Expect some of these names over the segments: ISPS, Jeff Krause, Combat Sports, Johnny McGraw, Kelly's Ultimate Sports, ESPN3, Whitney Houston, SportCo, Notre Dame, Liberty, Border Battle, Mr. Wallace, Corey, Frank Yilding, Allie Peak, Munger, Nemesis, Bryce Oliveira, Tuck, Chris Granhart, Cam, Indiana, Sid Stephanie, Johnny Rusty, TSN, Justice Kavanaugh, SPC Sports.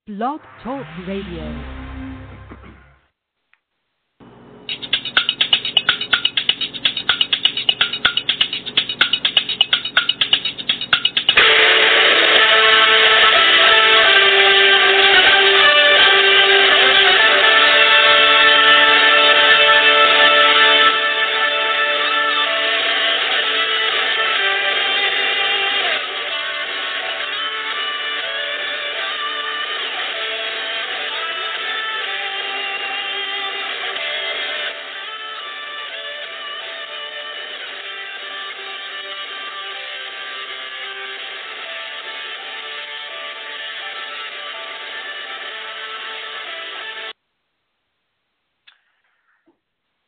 Blog Talk Radio.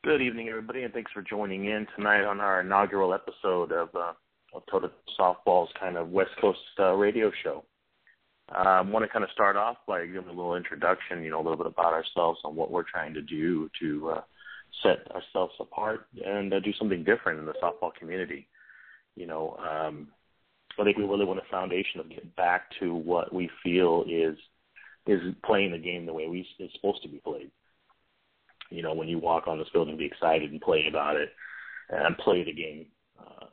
Good evening, everybody, and thanks for joining in tonight on our inaugural episode of Total Softball's kind of West Coast radio show. I want to kind of start off by giving a little introduction, you know, a little bit about ourselves and what we're trying to do to set ourselves apart and do something different in the softball community. You know, I think we really want a foundation of getting back to what we feel is playing the game the way it's supposed to be played. You know, when you walk on this field, be excited and play about it and play the game,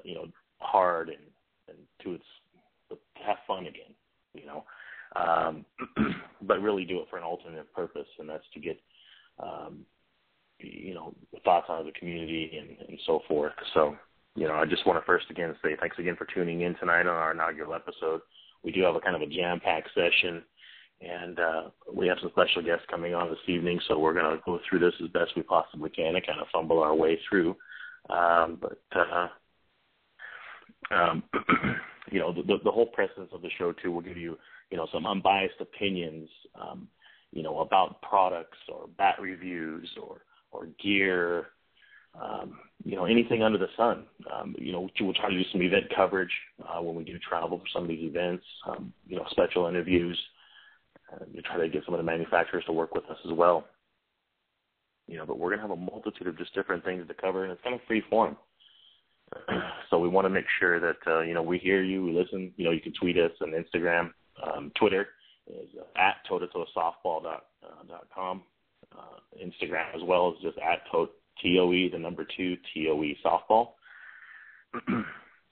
you know, hard and to its have fun again, you know, but really do it for an alternate purpose, and that's to get, you know, thoughts out of the community and so forth. So, you know, I just want to first again say thanks again for tuning in tonight on our inaugural episode. We do have a kind of a jam-packed session. And we have some special guests coming on this evening, so we're going to go through this as best we possibly can and kind of fumble our way through. You know, the whole presence of the show, too, will give you, you know, some unbiased opinions, you know, about products or bat reviews or gear, you know, anything under the sun. You know, we'll try to do some event coverage when we do travel for some of these events, you know, special interviews. You try to get some of the manufacturers to work with us as well. You know, but we're going to have a multitude of just different things to cover, and it's kind of free form. So we want to make sure that, you know, we hear you, we listen. You know, you can tweet us on Instagram. Twitter is at totosoftball.com. Instagram as well is just at TOE2 softball.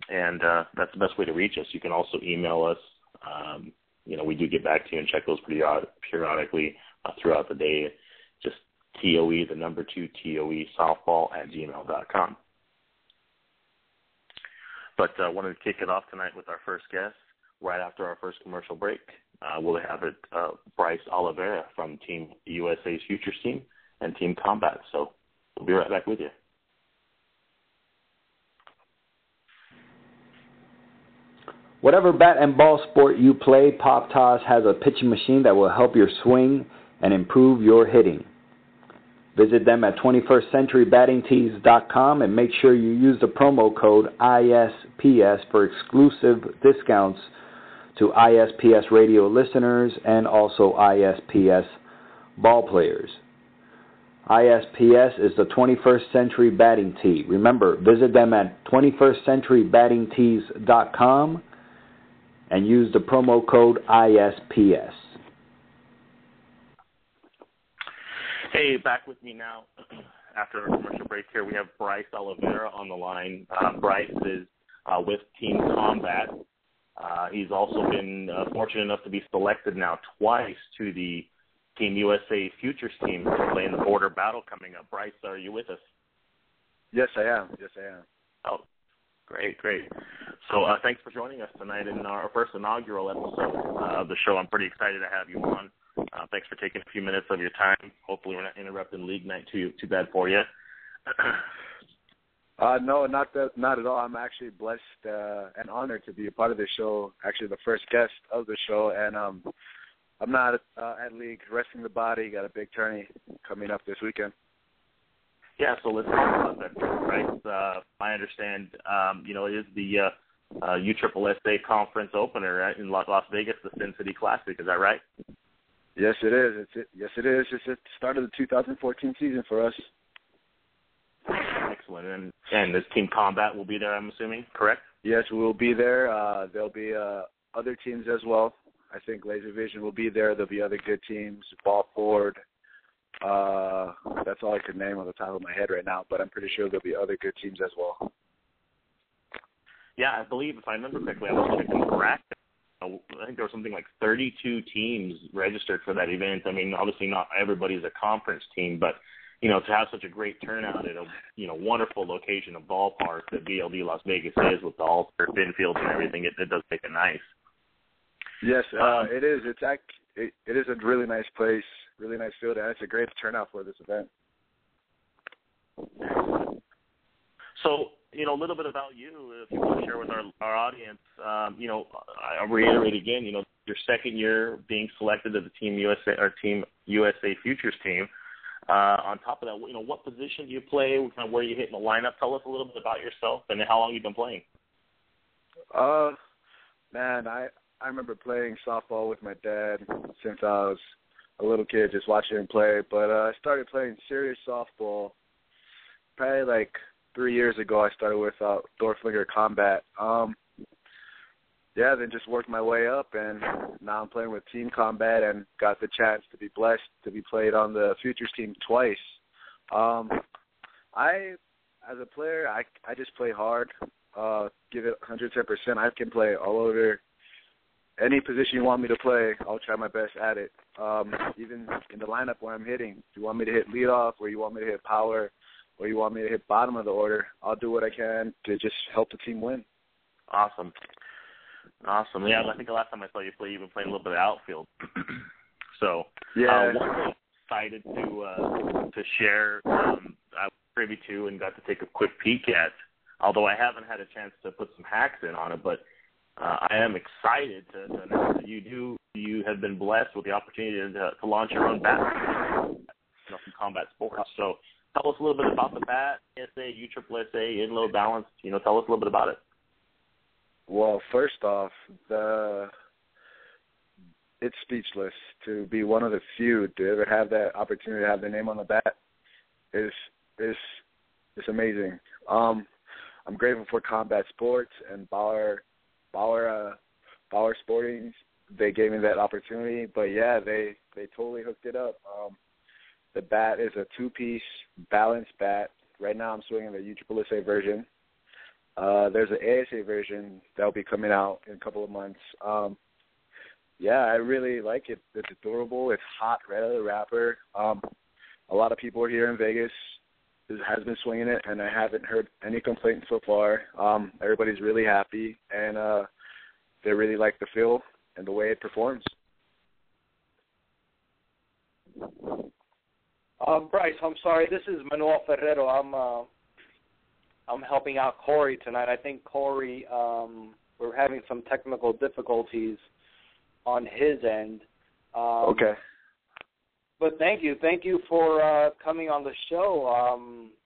And that's the best way to reach us. You can also email us. You know, we do get back to you and check those pretty periodically throughout the day. Just TOE2 softball@gmail.com. But I wanted to kick it off tonight with our first guest. Right after our first commercial break, we'll have it Bryce Oliveira from Team USA's Futures team and Team Combat. So we'll be right back with you. Whatever bat and ball sport you play, Pop Toss has a pitching machine that will help your swing and improve your hitting. Visit them at 21stCenturyBattingTees.com and make sure you use the promo code ISPS for exclusive discounts to ISPS radio listeners and also ISPS ball players. ISPS is the 21st Century Batting Tee. Remember, visit them at 21stCenturyBattingTees.com. and use the promo code ISPS. Hey, back with me now. After our commercial break here, we have Bryce Oliveira on the line. Bryce is with Team Combat. He's also been fortunate enough to be selected now twice to the Team USA Futures team to play in the Border Battle coming up. Bryce, are you with us? Yes, I am. Oh. Great. So thanks for joining us tonight in our first inaugural episode of the show. I'm pretty excited to have you on. Thanks for taking a few minutes of your time. Hopefully we're not interrupting league night too bad for you. No, not at all. I'm actually blessed and honored to be a part of this show, actually the first guest of the show. And I'm not at league, resting the body. Got a big tourney coming up this weekend. Yeah, so let's talk about that, right? I understand, it is the USSSA conference opener in Las Vegas, the Sin City Classic. Is that right? Yes, it is. Yes, it is. It's the start of the 2014 season for us. Excellent. And this Team Combat will be there, I'm assuming, correct? Yes, we'll be there. There'll be other teams as well. I think Laser Vision will be there. There'll be other good teams, Ball Ford. That's all I could name on the top of my head right now, but I'm pretty sure there'll be other good teams as well. Yeah, I believe, if I remember correctly, I was checking the rack. I think there was something like 32 teams registered for that event. I mean, obviously not everybody's a conference team, but, to have such a great turnout at a, wonderful location, a ballpark that BLD Las Vegas is with the all-turf infields and everything, it does make it nice. Yes, it is. It is a really nice place, really nice field, and it's a great turnout for this event. So, a little bit about you, if you want to share with our audience. I reiterate again, your second year being selected to the Team USA or Team USA Futures team. On top of that, what position do you play? Kind of where you hit in the lineup? Tell us a little bit about yourself and how long you've been playing. I remember playing softball with my dad since I was a little kid, just watching him play. But I started playing serious softball probably like 3 years ago. I started with Dorflinger Combat. Then just worked my way up, and now I'm playing with Team Combat and got the chance to be blessed to be played on the Futures team twice. As a player, I just play hard, give it 110%. I can play all over. Any position you want me to play, I'll try my best at it. Even in the lineup where I'm hitting, if you want me to hit leadoff, or you want me to hit power, or you want me to hit bottom of the order, I'll do what I can to just help the team win. Awesome. Yeah, I think the last time I saw you play, you were playing a little bit of outfield. So, yeah, I'm excited to share. I was privy to and got to take a quick peek at, although I haven't had a chance to put some hacks in on it, but. I am excited to announce that you have been blessed with the opportunity to launch your own bat from Combat Sports. So tell us a little bit about the bat, ESA, USSSA, in-low balance. Tell us a little bit about it. Well, first off, it's speechless to be one of the few to ever have that opportunity to have their name on the bat. It's amazing. I'm grateful for Combat Sports and Bauer Sporting. They gave me that opportunity, but yeah, they totally hooked it up. The bat is a two-piece balanced bat. Right now I'm swinging the USSSA version. There's an ASA version that will be coming out in a couple of months. I really like it. It's adorable. It's hot right out of the wrapper. A lot of people here in Vegas has been swinging it, and I haven't heard any complaints so far. Everybody's really happy, and they really like the feel and the way it performs. Bryce, I'm sorry. This is Manuel Ferrero. I'm helping out Corey tonight. I think Corey, we're having some technical difficulties on his end. Okay. But thank you for coming on the show.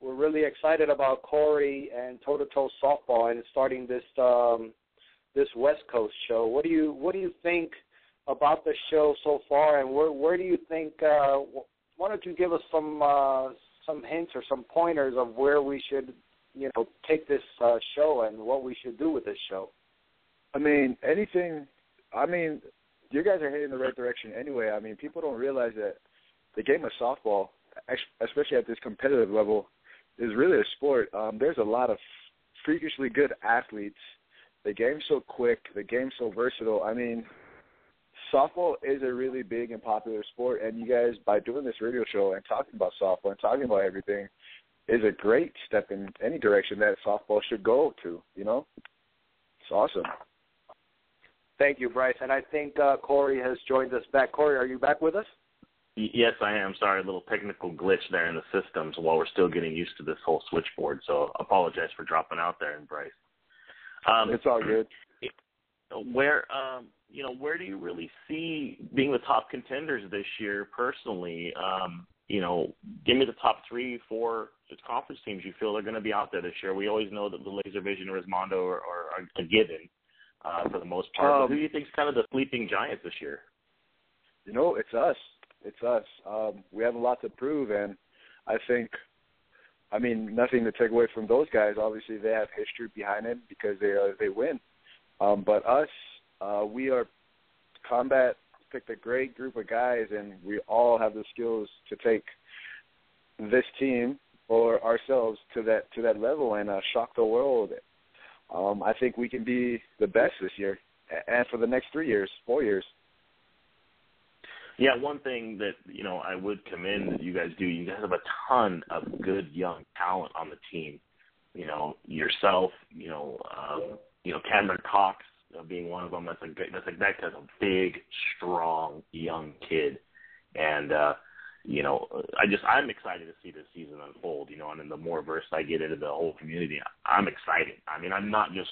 We're really excited about Corey and toe-to-toe softball and starting this this West Coast show. What do you think about the show so far? And where do you think? Why don't you give us some hints or some pointers of where we should take this show and what we should do with this show? You guys are heading in the right direction anyway. People don't realize that the game of softball, especially at this competitive level, is really a sport. There's a lot of freakishly good athletes. The game's so quick. The game's so versatile. Softball is a really big and popular sport, and you guys, by doing this radio show and talking about softball and talking about everything, is a great step in any direction that softball should go to, It's awesome. Thank you, Bryce. And I think Corey has joined us back. Corey, are you back with us? Yes, I am. Sorry, a little technical glitch there in the systems while we're still getting used to this whole switchboard. So apologize for dropping out there, Bryce. It's all good. where do you really see being the top contenders this year personally? Give me the top 3, 4 conference teams you feel are going to be out there this year. We always know that the Laser Vision or Rismondo are a given for the most part. But who do you think is kind of the sleeping giants this year? It's us. It's us. We have a lot to prove, and I think, nothing to take away from those guys. Obviously, they have history behind it because they win. But us, we are Combat picked a great group of guys, and we all have the skills to take this team or ourselves to that level and shock the world. I think we can be the best this year and for the next 3 years, 4 years. Yeah, one thing that, I would commend that you guys do, you guys have a ton of good young talent on the team. Yourself, Cameron Cox being one of them. That guy's a big, strong, young kid. And, I'm excited to see this season unfold, and then the more versed I get into the whole community, I'm excited. I'm not just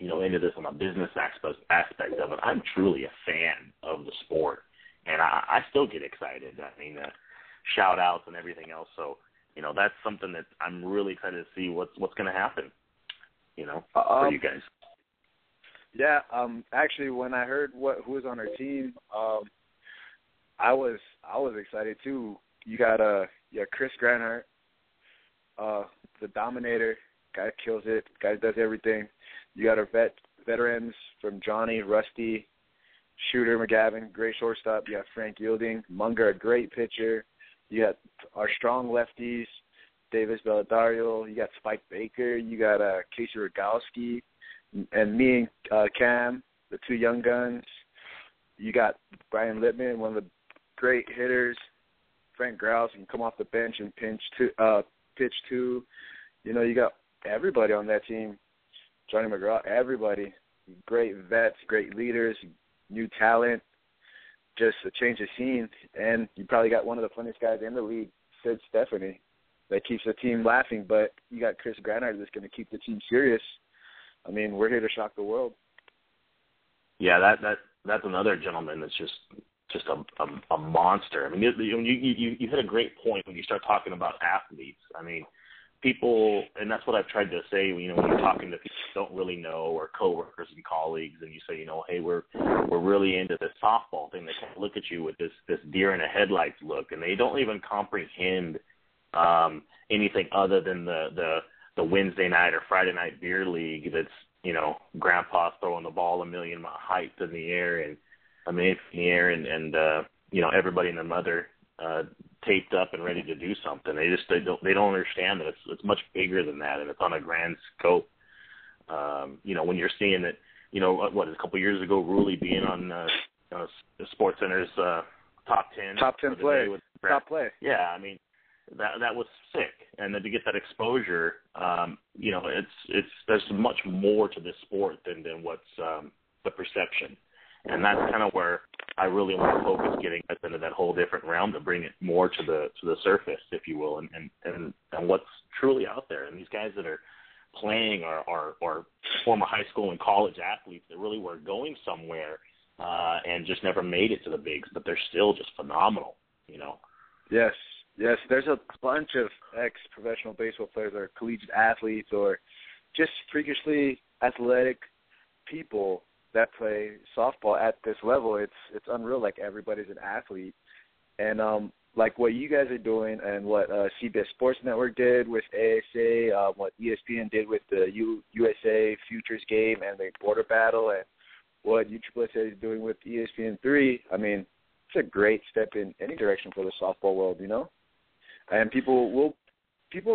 into this on a business aspect of it. I'm truly a fan of the sport, and I still get excited. Shout outs and everything else. So, that's something that I'm really excited to see what's going to happen, for you guys. Yeah. Actually, when I heard who was on our team, I was excited too. You got Chris Granhart, the Dominator. Guy kills it. Guy does everything. You got our veterans from Johnny Rusty, Shooter McGavin, great shortstop. You got Frank Yilding, Munger, a great pitcher. You got our strong lefties, Davis Belladario. You got Spike Baker. You got Casey Rogowski, and me and Cam, the two young guns. You got Brian Lippman, one of the great hitters. Frank Krause can come off the bench and pitch too. You got everybody on that team. Johnny McGraw, everybody. Great vets, great leaders, new talent. Just a change of scene. And you probably got one of the funniest guys in the league, Sid Stephanie, that keeps the team laughing. But you got Chris Granhart that's going to keep the team serious. We're here to shock the world. Yeah, that's another gentleman that's just a monster. You hit a great point when you start talking about athletes. People, and that's what I've tried to say, when you're talking to people you don't really know or coworkers and colleagues, and you say, hey, we're really into this softball thing. They kind of look at you with this deer in the headlights look, and they don't even comprehend anything other than the Wednesday night or Friday night beer league that's, grandpa's throwing the ball a million heights in the air and everybody and their mother taped up and ready to do something. They don't understand that it's much bigger than that, and it's on a grand scope. When you're seeing that, a couple of years ago, Rulli being on SportsCenter's top 10 play, top play. Yeah, that was sick, and then to get that exposure, it's there's much more to this sport than what's the perception. And that's kind of where I really want to focus getting us into that whole different realm to bring it more to the surface, if you will, and what's truly out there. And these guys that are playing are former high school and college athletes that really were going somewhere and just never made it to the bigs, but they're still just phenomenal, Yes, there's a bunch of ex-professional baseball players or collegiate athletes or just freakishly athletic people that play softball at this level. It's unreal. Like, everybody's an athlete. And like what you guys are doing and what CBS Sports Network did with ASA, what ESPN did with the USA Futures game and the Border Battle, and what USSSA is doing with ESPN3, it's a great step in any direction for the softball world, And people will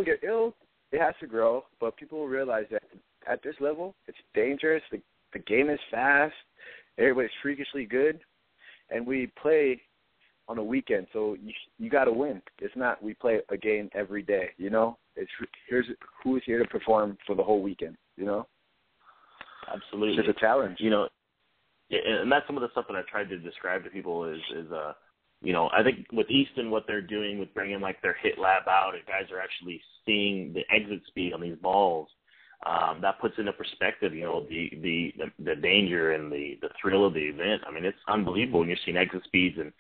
get ill. It has to grow, but people will realize that at this level, it's dangerous. The game is fast. Everybody's freakishly good, and we play on a weekend, so you got to win. It's not we play a game every day, It's here's who is here to perform for the whole weekend, Absolutely, it's just a challenge, And that's some of the stuff that I tried to describe to people is I think with Easton, what they're doing with bringing, like, their hit lab out, and guys are actually seeing the exit speed on these balls. That puts into perspective, you know, the danger and the thrill of the event. I mean, it's unbelievable when you're seeing exit speeds and,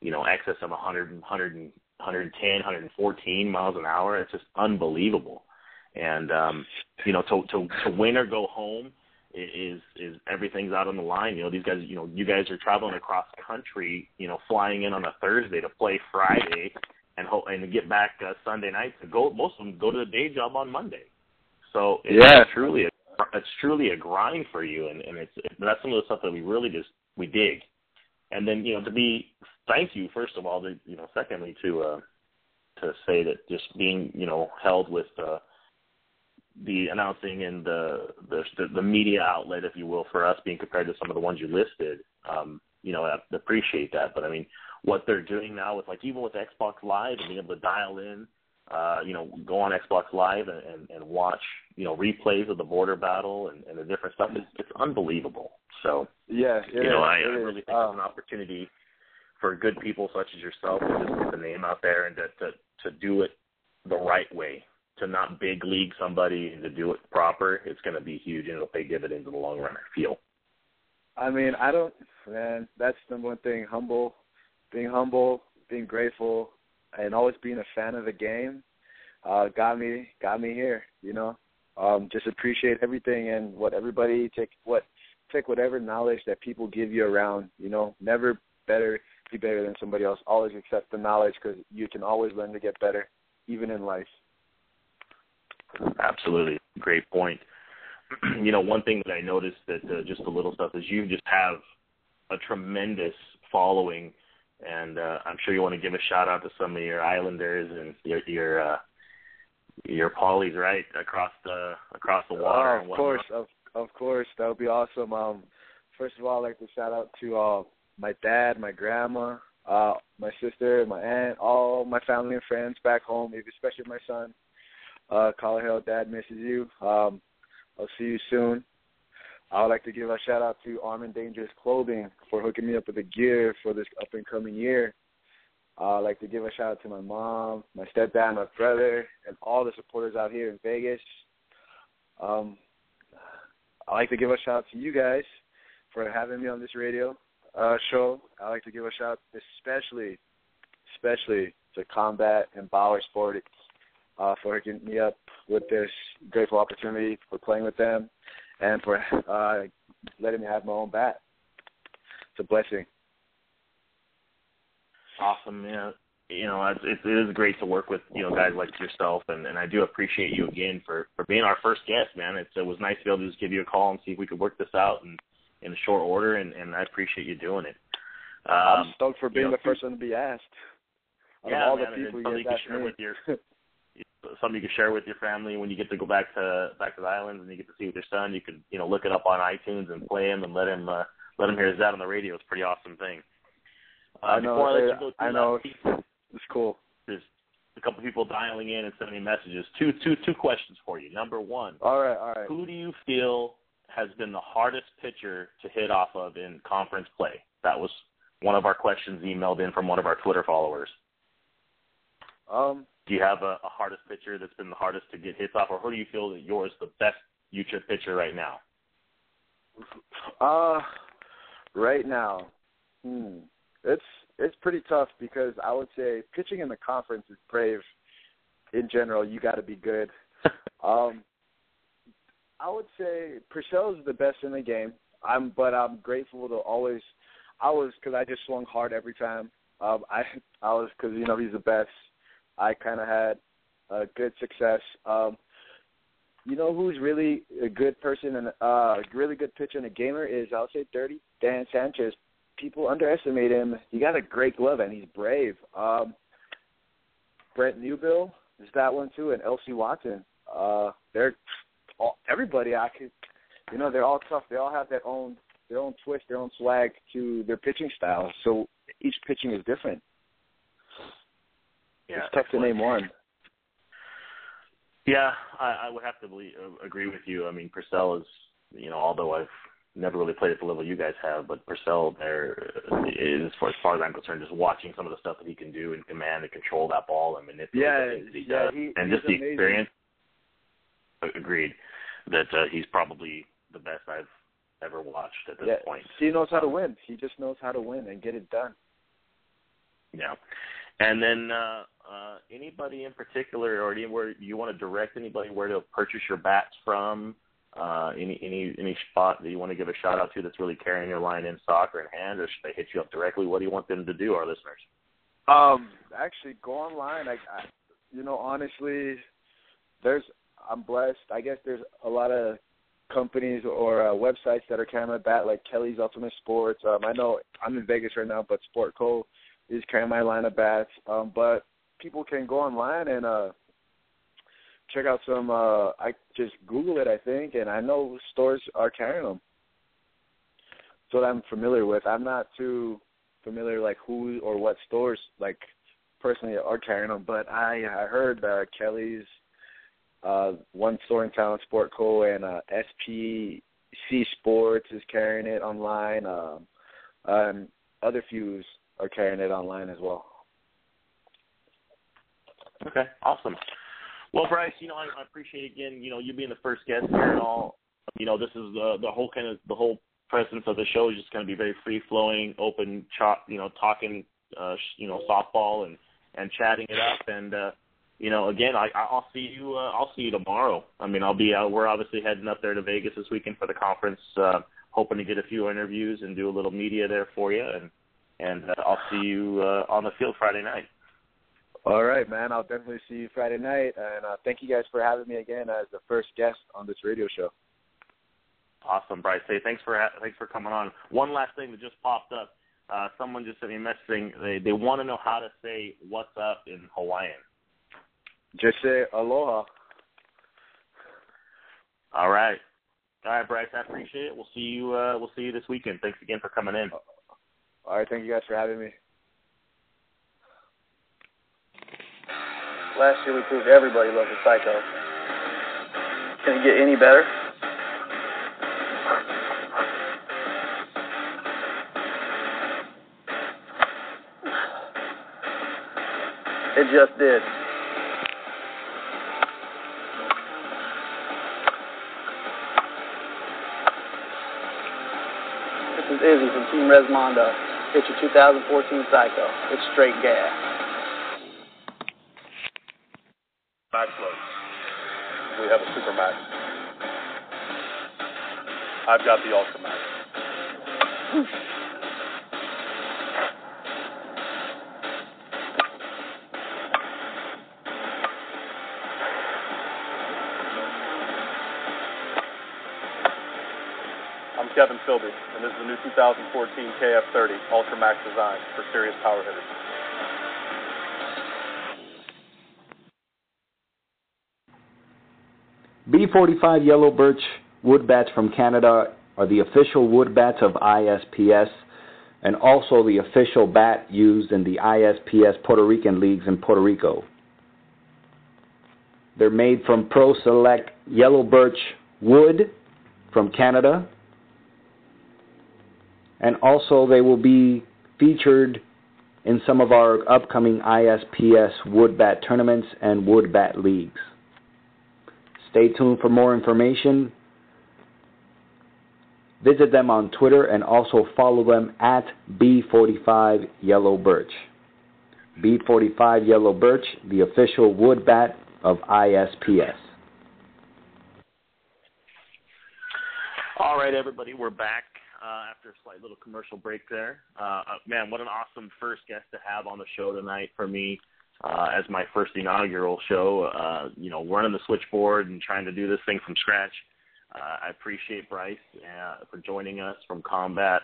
you know, excess of 100, 100, 110, 114 miles an hour. It's just unbelievable. And, you know, to win or go home is everything's out on the line. You know, these guys, you know, you guys are traveling across the country, you know, flying in on a Thursday to play Friday and get back Sunday night to go. Most of them go to the day job on Monday. So it's truly a grind for you, and that's some of the stuff that we really we dig. And then, you know, thank you first of all, you know, secondly to say that just being, you know, held with the announcing and the media outlet, if you will, for us being compared to some of the ones you listed, you know, I appreciate that. But I mean, what they're doing now with like even with Xbox Live and being able to dial in. You know, go on Xbox Live and watch, you know, replays of the Border Battle and the different stuff. It's unbelievable. So, yeah, you know, I really think it's an opportunity for good people such as yourself to just put the name out there and to do it the right way, to not big league somebody and to do it proper. It's going to be huge, and it'll pay dividends in the long run, I feel. I mean, that's the one thing, being humble, being grateful, and always being a fan of the game got me here, you know. Just appreciate everything and what everybody take whatever knowledge that people give you around, you know. Never be better than somebody else. Always accept the knowledge because you can always learn to get better, even in life. Absolutely. Great point. You know, one thing that I noticed that just the little stuff is you just have a tremendous following. And I'm sure you want to give a shout out to some of your Islanders and your Pollies, right, across the water. Oh, of course, that would be awesome. First of all, I'd like to shout out to my dad, my grandma, my sister, my aunt, all my family and friends back home, especially my son. Collar Hill, Dad misses you. I'll see you soon. I would like to give a shout-out to Arm & Dangerous Clothing for hooking me up with the gear for this up-and-coming year. I'd like to give a shout-out to my mom, my stepdad, my brother, and all the supporters out here in Vegas. I'd like to give a shout-out to you guys for having me on this radio show. I'd like to give a shout-out especially to Combat and Ball Ford for hooking me up with this grateful opportunity for playing with them. And for letting me have my own bat. It's a blessing. Awesome, man. You know, it is great to work with, you know, guys like yourself, and I do appreciate you again for being our first guest, man. It was nice to be able to just give you a call and see if we could work this out in short order, and I appreciate you doing it. I'm stoked for being the first one to be asked. Something you can share with your family when you get to go back to the islands and you get to see with your son. You can, you know, look it up on iTunes and play him and let him hear his out on the radio. It's a pretty awesome thing. It's cool. There's a couple people dialing in and sending messages. Two questions for you. Number one. All right. Who do you feel has been the hardest pitcher to hit off of in conference play? That was one of our questions emailed in from one of our Twitter followers. Do you have a hardest pitcher that's been the hardest to get hits off, or who do you feel that yours the best future pitcher right now? Right now, it's pretty tough because I would say pitching in the conference is brave. In general, you got to be good. I would say Purcell is the best in the game. I'm grateful to always. Because I just swung hard every time. Because you know he's the best. I kind of had a good success. You know who's really a good person and a really good pitcher and a gamer is, I'll say, Dirty Dan Sanchez. People underestimate him. He got a great glove, and he's brave. Brent Newbill is that one, too, and L.C. Watson. Everybody I could – you know, they're all tough. They all have their own twist, their own swag to their pitching style. So each pitching is different. Yeah, it's tough to name one. Yeah, I would have to agree with you. I mean, Purcell is, you know, although I've never really played at the level you guys have, but Purcell there is, for as far as I'm concerned, just watching some of the stuff that he can do and command and control that ball and manipulate the things that he does. And just the amazing experience. Agreed. that he's probably the best I've ever watched at this point. He knows how to win. He just knows how to win and get it done. Yeah. And then anybody in particular, or anywhere you want to direct anybody where to purchase your bats from, any spot that you want to give a shout-out to that's really carrying your line in stock or in hand, or should they hit you up directly? What do you want them to do, our listeners? Actually, go online. I you know, honestly, I'm blessed. I guess there's a lot of companies or websites that are carrying my bat, like Kelly's Ultimate Sports. I know I'm in Vegas right now, but Sportco is carrying my line of bats. But people can go online and check out some. I just Google it, I think, and I know stores are carrying them. That's what I'm familiar with. I'm not too familiar like who or what stores like personally are carrying them, but I heard that Kelly's. One store in town, Sportco, and SPC Sports is carrying it online. And other fews are carrying it online as well. Okay, awesome. Well, Bryce, you know, I appreciate again, you know, you being the first guest here and all. You know, this is the whole presence of the show is just going to be very free flowing, open, you know, talking, you know, softball and chatting it up and. You know, again, I'll see you. I'll see you tomorrow. I mean, I'll be out. We're obviously heading up there to Vegas this weekend for the conference, hoping to get a few interviews and do a little media there for you. And I'll see you on the field Friday night. All right, man. I'll definitely see you Friday night. And thank you guys for having me again as the first guest on this radio show. Awesome, Bryce. Hey, thanks for coming on. One last thing that just popped up. Someone just sent me a message saying they want to know how to say "What's up" in Hawaiian. Just say aloha. All right, Bryce. I appreciate it. We'll see you. We'll see you this weekend. Thanks again for coming in. All right. Thank you guys for having me. Last year we proved everybody loves a psycho. Can it get any better? It just did. Izzy from Team Resmondo. It's your 2014 Psycho. It's straight gas. Max loads. We have a Super Max. I've got the Ultra Max. Kevin Philby, and this is the new 2014 KF30 Ultramax design for serious power hitters. B45 yellow birch wood bats from Canada are the official wood bats of ISPS and also the official bat used in the ISPS Puerto Rican leagues in Puerto Rico. They're made from Pro Select yellow birch wood from Canada. And also they will be featured in some of our upcoming ISPS wood bat tournaments and wood bat leagues. Stay tuned for more information. Visit them on Twitter and also follow them at B45 Yellow Birch. B45 Yellow Birch, the official wood bat of ISPS. All right, everybody, we're back. After a slight little commercial break there. Man, what an awesome first guest to have on the show tonight for me as my first inaugural show, you know, running the switchboard and trying to do this thing from scratch. I appreciate Bryce for joining us from Combat,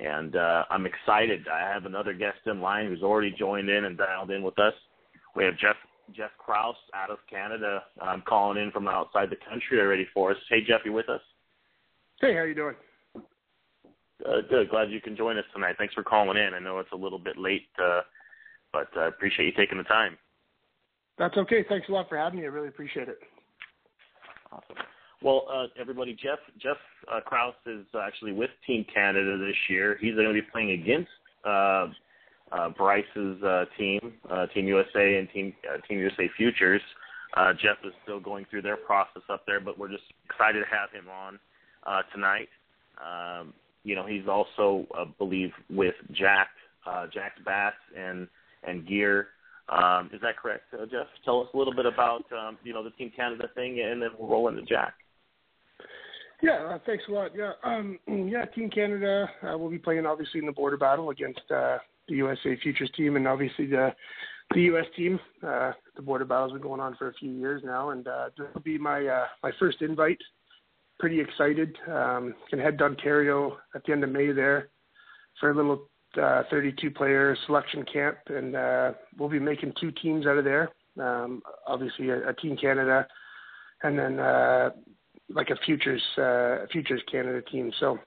and I'm excited. I have another guest in line who's already joined in and dialed in with us. We have Jeff Krause out of Canada calling in from outside the country already for us. Hey, Jeff, you with us? Hey, how you doing? Good. Glad you can join us tonight. Thanks for calling in. I know it's a little bit late, but I appreciate you taking the time. That's okay. Thanks a lot for having me. I really appreciate it. Awesome. Well, everybody, Jeff Krause is actually with Team Canada this year. He's going to be playing against Bryce's team, Team USA and Team USA Futures. Jeff is still going through their process up there, but we're just excited to have him on tonight. You know, he's also, I believe, with Jack, Jack's Bass and Gear. Is that correct, Jeff? Tell us a little bit about, you know, the Team Canada thing, and then we'll roll into Jack. Yeah, thanks a lot. Yeah, Team Canada will be playing, obviously, in the border battle against the USA Futures team, and obviously the U.S. team. The border battle's been going on for a few years now, and this will be my first invite. Pretty excited. Can head to Ontario at the end of May there for a little 32-player selection camp, and we'll be making two teams out of there. Obviously, a Team Canada, and then like a Futures Canada team. So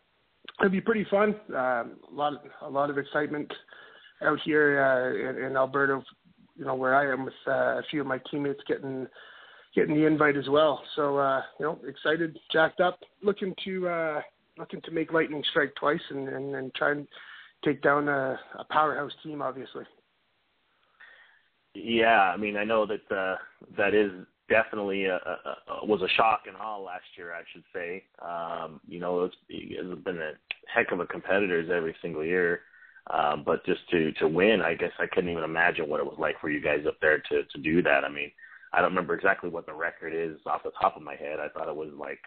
it'll be pretty fun. A lot of excitement out here in Alberta. You know, where I am, with a few of my teammates getting the invite as well. So you know, excited, jacked up, looking to make lightning strike twice, and try and take down a powerhouse team, obviously. Yeah, I mean, I know that that is definitely was a shock and awe last year, I should say. You know, it's been a heck of a competitors every single year. But just to win, I guess I couldn't even imagine what it was like for you guys up there to do that. I mean, I don't remember exactly what the record is off the top of my head. I thought it was like,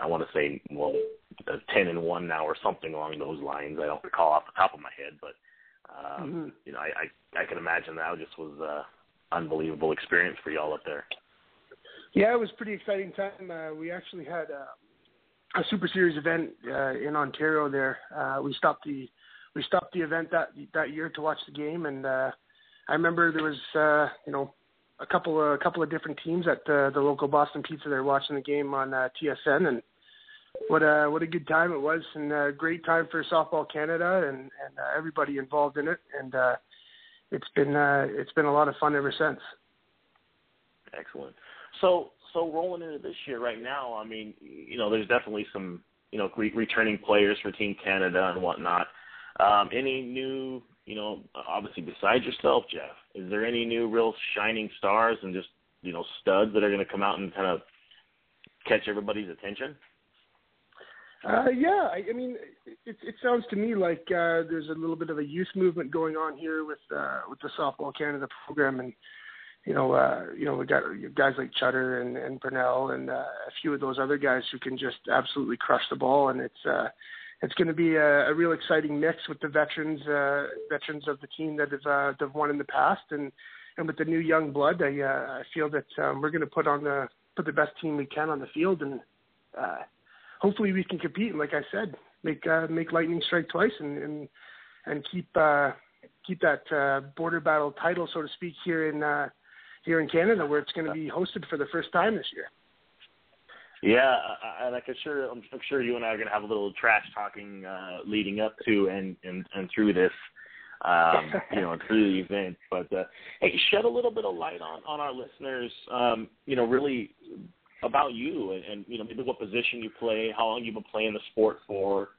I want to say, 10-1 now or something along those lines. I don't recall off the top of my head, but, you know, I can imagine that just was an unbelievable experience for y'all up there. Yeah, it was a pretty exciting time. We actually had a Super Series event in Ontario there. We stopped the event that year to watch the game, and I remember there was you know, a couple of different teams at the local Boston Pizza there watching the game on TSN, and what a good time it was, and a great time for Softball Canada and everybody involved in it, and it's been a lot of fun ever since. Excellent. So rolling into this year right now, I mean, you know, there's definitely some, you know, returning players for Team Canada and whatnot. Any new, you know, obviously besides yourself, Jeff, is there any new real shining stars and just, you know, studs that are going to come out and kind of catch everybody's attention? Yeah, I mean, it sounds to me like there's a little bit of a youth movement going on here with the Softball Canada program, and you know, we got guys like Chutter and Purnell and a few of those other guys who can just absolutely crush the ball, and it's going to be a real exciting mix with the veterans of the team that have won in the past, and with the new young blood. I feel that we're going to put the best team we can on the field, and hopefully we can compete. And like I said, make lightning strike twice, and keep that border battle title, so to speak, here in Canada, where it's going to be hosted for the first time this year. Yeah, and I'm sure you and I are going to have a little trash talking leading up to and through this, you know, through the event. But hey, shed a little bit of light on our listeners, you know, really about you and you know, maybe what position you play, how long you've been playing the sport for.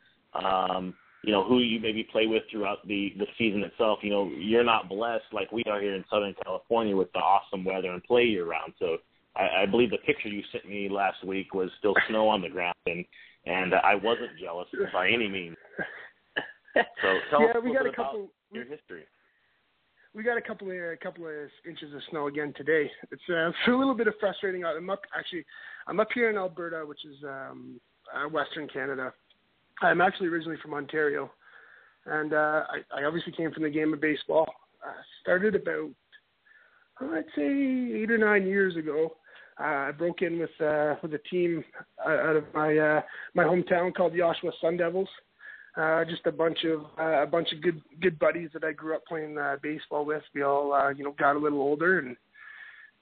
You know, who you maybe play with throughout the season itself. You know, you're not blessed like we are here in Southern California with the awesome weather and play year-round. So I believe the picture you sent me last week was still snow on the ground, and I wasn't jealous by any means. So tell us a little bit about your history. We got a couple of inches of snow again today. It's a little bit of frustrating. I'm up here in Alberta, which is Western Canada. I'm actually originally from Ontario, and I obviously came from the game of baseball. Started about, I'd say, 8 or 9 years ago. I broke in with a team out of my hometown called the Oshawa Sun Devils. Just a bunch of good buddies that I grew up playing baseball with. We all you know, got a little older and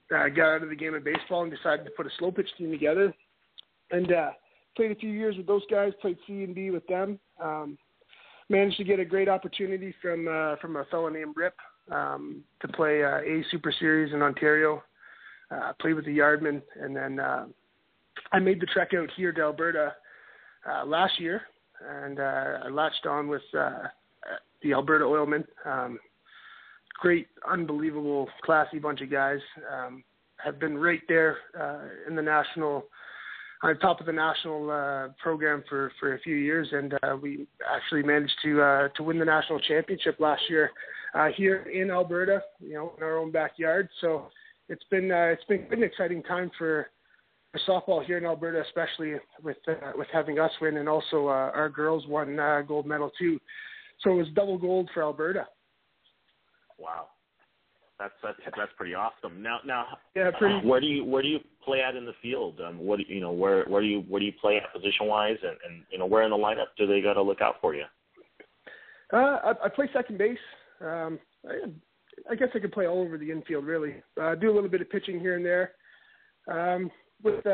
got out of the game of baseball and decided to put a slow pitch team together, and played a few years with those guys, played C and B with them. Managed to get a great opportunity from a fellow named Rip to play A Super Series in Ontario. Played with the Yardmen, and then I made the trek out here to Alberta last year, and I latched on with the Alberta Oilmen. Great, unbelievable, classy bunch of guys. have been right there in the national, on top of the national program for a few years, and we actually managed to win the national championship last year here in Alberta, you know, in our own backyard. So it's been an exciting time for softball here in Alberta, especially with having us win, and also our girls won gold medal too. So it was double gold for Alberta. Wow. That's pretty awesome. Now, yeah, where do you play at in the field? Where do you play at position wise, and where in the lineup do they got to look out for you? I play second base. I guess I could play all over the infield really. I do a little bit of pitching here and there. With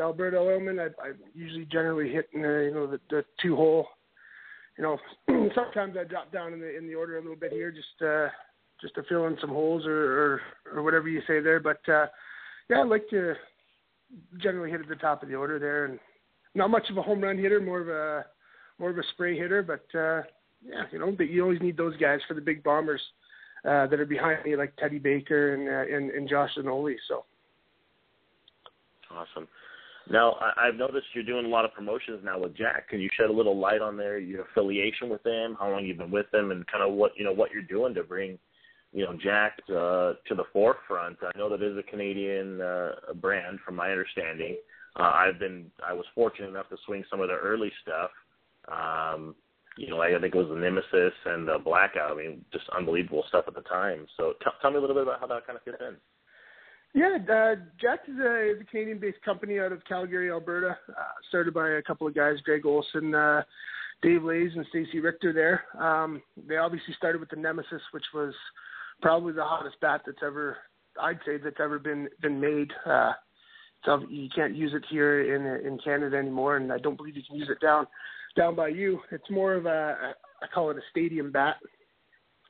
Alberta Oilmen, I usually generally hit in the two hole. Sometimes I drop down in the order a little bit here, just to fill in some holes or whatever you say there. But, yeah, I like to generally hit at the top of the order there. And not much of a home run hitter, more of a spray hitter. But, yeah, but you always need those guys for the big bombers that are behind me, like Teddy Baker and Josh and Oli. So. Awesome. Now, I've noticed you're doing a lot of promotions now with Jack. Can you shed a little light on your affiliation with them, how long you've been with them, and kind of what you're doing to bring – Jack to the forefront? I know that it is a Canadian brand, from my understanding. I was fortunate enough to swing some of their early stuff. I think it was the Nemesis and the Blackout. I mean, just unbelievable stuff at the time. So tell me a little bit about how that kind of fits in. Yeah, Jack is a Canadian-based company out of Calgary, Alberta, started by a couple of guys, Greg Olson, Dave Lays, and Stacey Richter there. They obviously started with the Nemesis, which was probably the hottest bat that's ever been made. So you can't use it here in Canada anymore, and I don't believe you can use it down by you. It's more of I call it a stadium bat.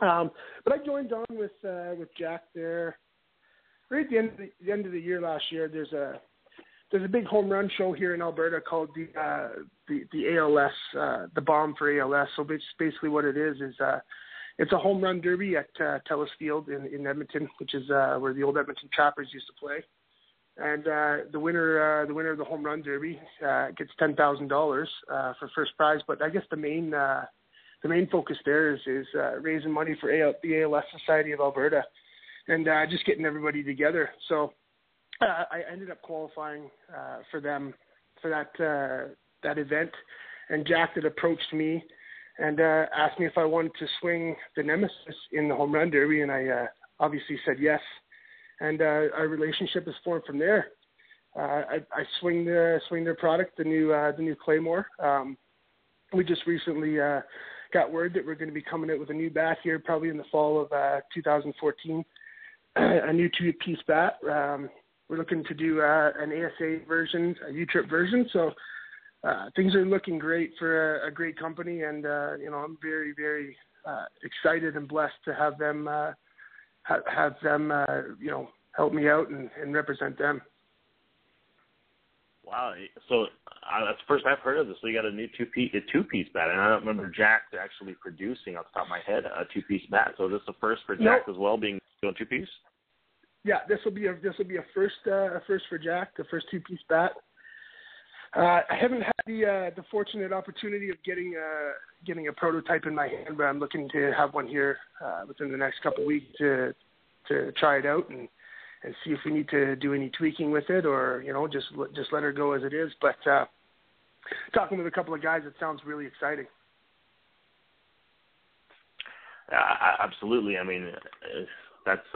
But I joined on with Jack there right at the end of the year last year. There's a big home run show here in Alberta called the ALS, the Bomb for ALS. So basically what it is it's a home run derby at TELUS Field in Edmonton, which is where the old Edmonton Trappers used to play. And the winner of the home run derby gets $10,000 for first prize. But I guess the main focus there is raising money for the ALS Society of Alberta, and just getting everybody together. So I ended up qualifying for them for that event, and Jack had approached me and asked me if I wanted to swing the Nemesis in the home run derby, and I obviously said yes, and our relationship is formed from there. I swing their product, the new Claymore. We just recently got word that we're going to be coming out with a new bat here, probably in the fall of 2014, a new two-piece bat. We're looking to do an ASA version, a U-Trip version. So things are looking great for a great company, and I'm very, very excited and blessed to have them help me out and represent them. Wow! So that's the first I've heard of this. So you got a new two-piece bat, and I don't remember Jack actually producing off the top of my head a two-piece bat. So this is the first for Jack as well, being doing two-piece. Yeah, this will be a first for Jack, the first two-piece bat. I haven't had the fortunate opportunity of getting a prototype in my hand, but I'm looking to have one here within the next couple of weeks to try it out and see if we need to do any tweaking with it, or just let her go as it is. But talking with a couple of guys, it sounds really exciting. Absolutely. I mean, that's.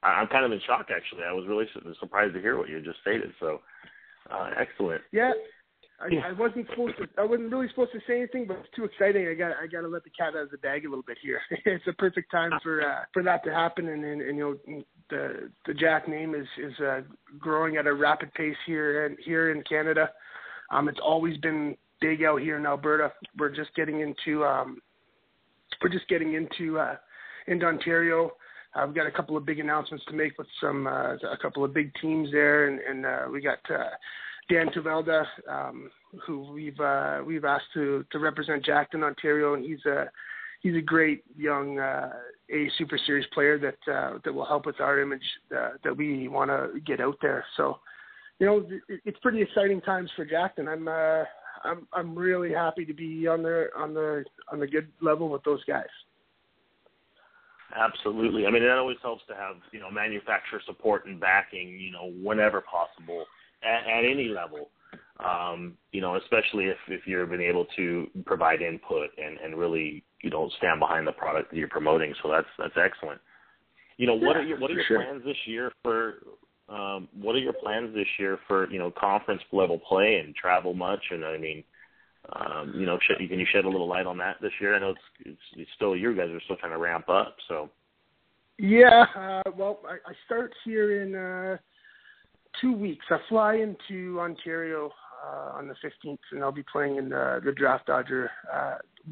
I'm kind of in shock, actually. I was really surprised to hear what you just stated. So, excellent. Yeah, I wasn't supposed to. I wasn't really supposed to say anything, but it's too exciting. I got to let the cat out of the bag a little bit here. It's a perfect time for that to happen, and the Jack name is growing at a rapid pace here in Canada. It's always been big out here in Alberta. We're just getting into Ontario. I've got a couple of big announcements to make with a couple of big teams there, and we got Dan Tuvelda, who we've asked to represent Jack in Ontario, and he's a he's a great young A Super Series player that will help with our image that we want to get out there. So, you know, it's pretty exciting times for Jack, and I'm really happy to be on the good level with those guys. Absolutely. I mean, that always helps to have, you know, manufacturer support and backing, you know, whenever possible at any level. You know, especially if you've been able to provide input and really, you know, stand behind the product that you're promoting. So that's excellent. You know, what are your plans this year for you know, conference level play and travel much? And I mean, you know, can you shed a little light on that this year? I know it's still, you guys are still trying to ramp up. So yeah, well, I start here in 2 weeks. I fly into Ontario on the 15th, and I'll be playing in the Draft Dodger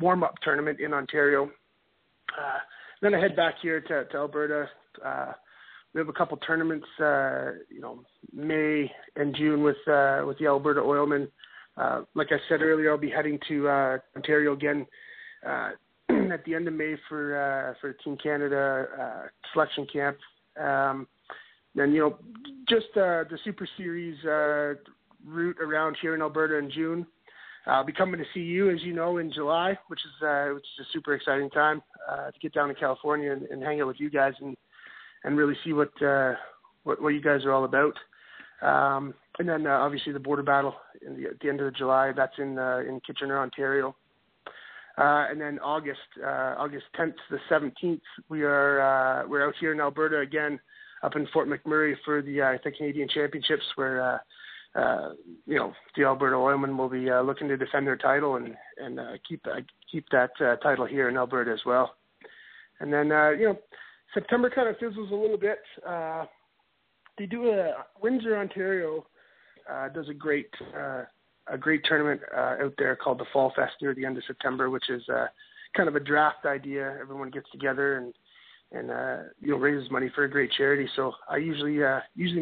warm-up tournament in Ontario. Then I head back here to Alberta. We have a couple tournaments, you know, May and June with the Alberta Oilmen. Like I said earlier, I'll be heading to Ontario again at the end of May for Team Canada selection camp. Then, you know, just the Super Series route around here in Alberta in June. I'll be coming to see you, as you know, in July, which is a super exciting time to get down to California and hang out with you guys and really see what you guys are all about. And then obviously the Border Battle at the end of July. That's in Kitchener, Ontario. And then August 10th to the 17th, we're out here in Alberta again, up in Fort McMurray for the Canadian Championships, where you know, the Alberta Oilmen will be looking to defend their title and keep that title here in Alberta as well. And then you know, September kind of fizzles a little bit. They do Windsor, Ontario does a great tournament out there called the Fall Fest near the end of September, which is kind of a draft idea. Everyone gets together and you know, raises money for a great charity. So I usually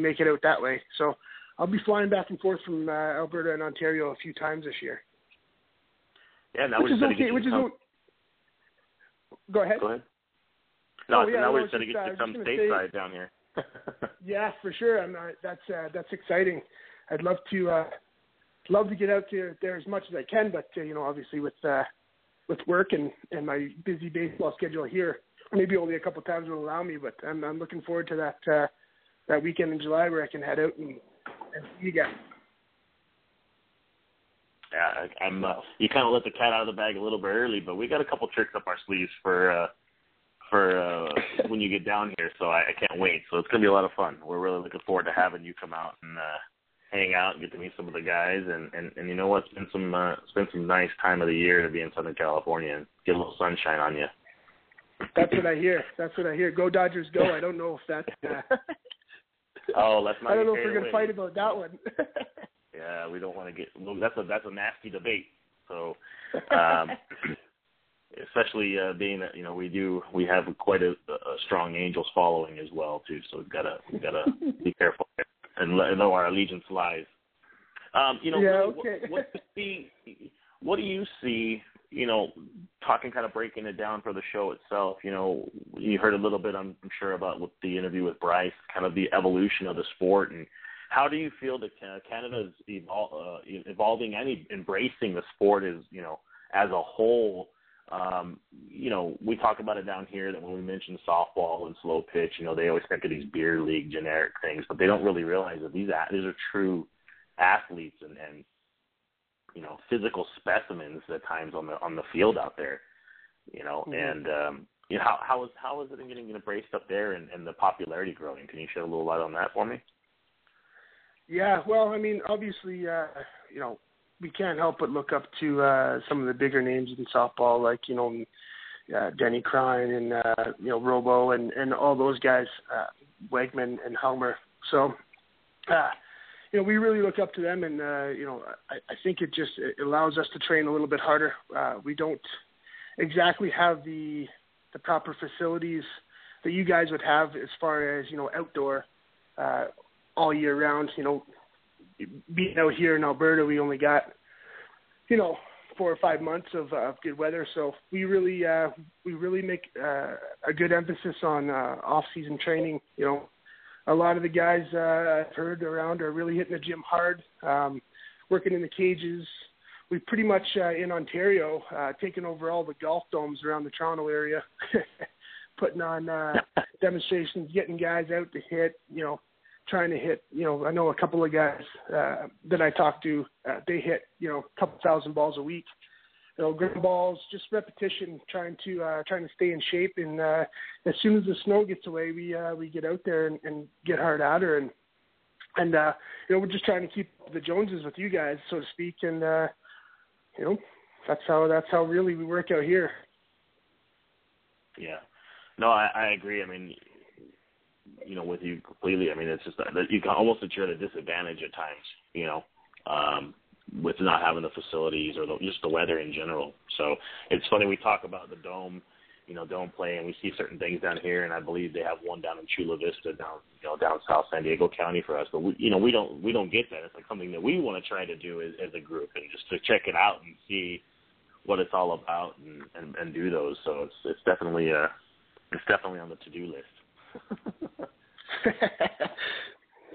make it out that way. So I'll be flying back and forth from Alberta and Ontario a few times this year. Yeah, now we're going to get you. Go ahead. Go ahead. No, oh, yeah, now we're going to get you some stateside down here. Yeah, for sure. That's exciting. I'd love to get out there as much as I can, but you know, obviously with work and my busy baseball schedule here, maybe only a couple times will allow me. But I'm looking forward to that weekend in July where I can head out and see you guys. Yeah, I'm. You kind of let the cat out of the bag a little bit early, but we got a couple tricks up our sleeves for when you get down here, so I can't wait. So it's going to be a lot of fun. We're really looking forward to having you come out and hang out and get to meet some of the guys. And you know what? It's been some nice time of the year to be in Southern California and get a little sunshine on you. That's what I hear. Go Dodgers, go. I don't know if that's oh, let's not. I don't know if we're going to fight about that one. Yeah, we don't want to get. That's a nasty debate. So. Especially being that, you know, we have quite a strong Angels following as well too, so we've got to be careful and know our allegiance lies. You know, yeah, okay. What do you see? You know, talking, kind of breaking it down for the show itself. You know, you heard a little bit, I'm sure, about with the interview with Bryce, kind of the evolution of the sport, and how do you feel that Canada's evolving and embracing the sport as, you know, as a whole? You know, we talk about it down here that when we mention softball and slow pitch, you know, they always think of these beer league generic things, but they don't really realize that these are true athletes and you know, physical specimens at times on the field out there, you know, mm-hmm. And you know, how is it getting embraced up there and the popularity growing? Can you shed a little light on that for me? Yeah, well, I mean, obviously, you know, we can't help but look up to some of the bigger names in softball, like, you know, Denny Crine and, you know, Robo and all those guys, Wegman and Helmer. So, you know, we really look up to them, and, you know, I think it allows us to train a little bit harder. We don't exactly have the proper facilities that you guys would have as far as, you know, outdoor all year round. You know, being out here in Alberta, we only got, you know, 4 or 5 months of good weather. So we really make a good emphasis on off-season training. You know, a lot of the guys I've heard around are really hitting the gym hard, working in the cages. We pretty much in Ontario taken over all the golf domes around the Toronto area, putting on demonstrations, getting guys out to hit, you know, trying to hit, you know, I know a couple of guys that I talked to, they hit, you know, a couple thousand balls a week, you know, ground balls, just repetition, trying to stay in shape. And as soon as the snow gets away, we get out there and get hard at her. And you know, we're just trying to keep the Joneses with you guys, so to speak. And, you know, that's how really we work out here. Yeah. No, I agree. I mean, you know, with you completely. I mean, it's just that you can almost ensure the disadvantage at times, you know, with not having the facilities or just the weather in general. So it's funny, we talk about the dome, you know, dome play, and we see certain things down here, and I believe they have one down in Chula Vista, down south San Diego County for us. But we don't get that. It's like something that we want to try to do as a group, and just to check it out and see what it's all about, and do those. So it's definitely on the to-do list.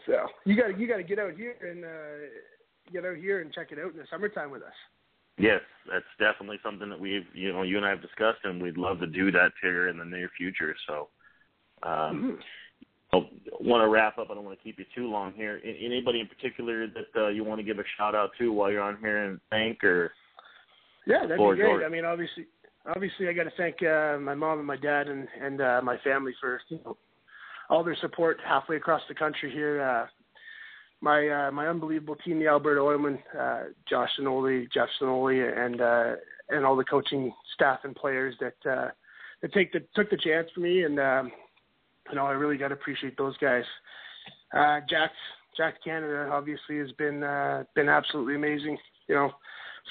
So you gotta get out here and check it out in the summertime with us. Yes, that's definitely something that we've, you know, you and I have discussed, and we'd love to do that here in the near future. So I want to wrap up. I don't want to keep you too long here. Anybody in particular that you want to give a shout out to while you're on here and thank, or? Yeah, that'd be great. I mean, obviously I got to thank my mom and my dad and my family for, you know, all their support halfway across the country here. My unbelievable team, the Alberta Oilmen, Josh and Oli, Jeff and Oli, and all the coaching staff and players that took the chance for me, and you know, I really got to appreciate those guys. Jack Canada obviously has been absolutely amazing. You know,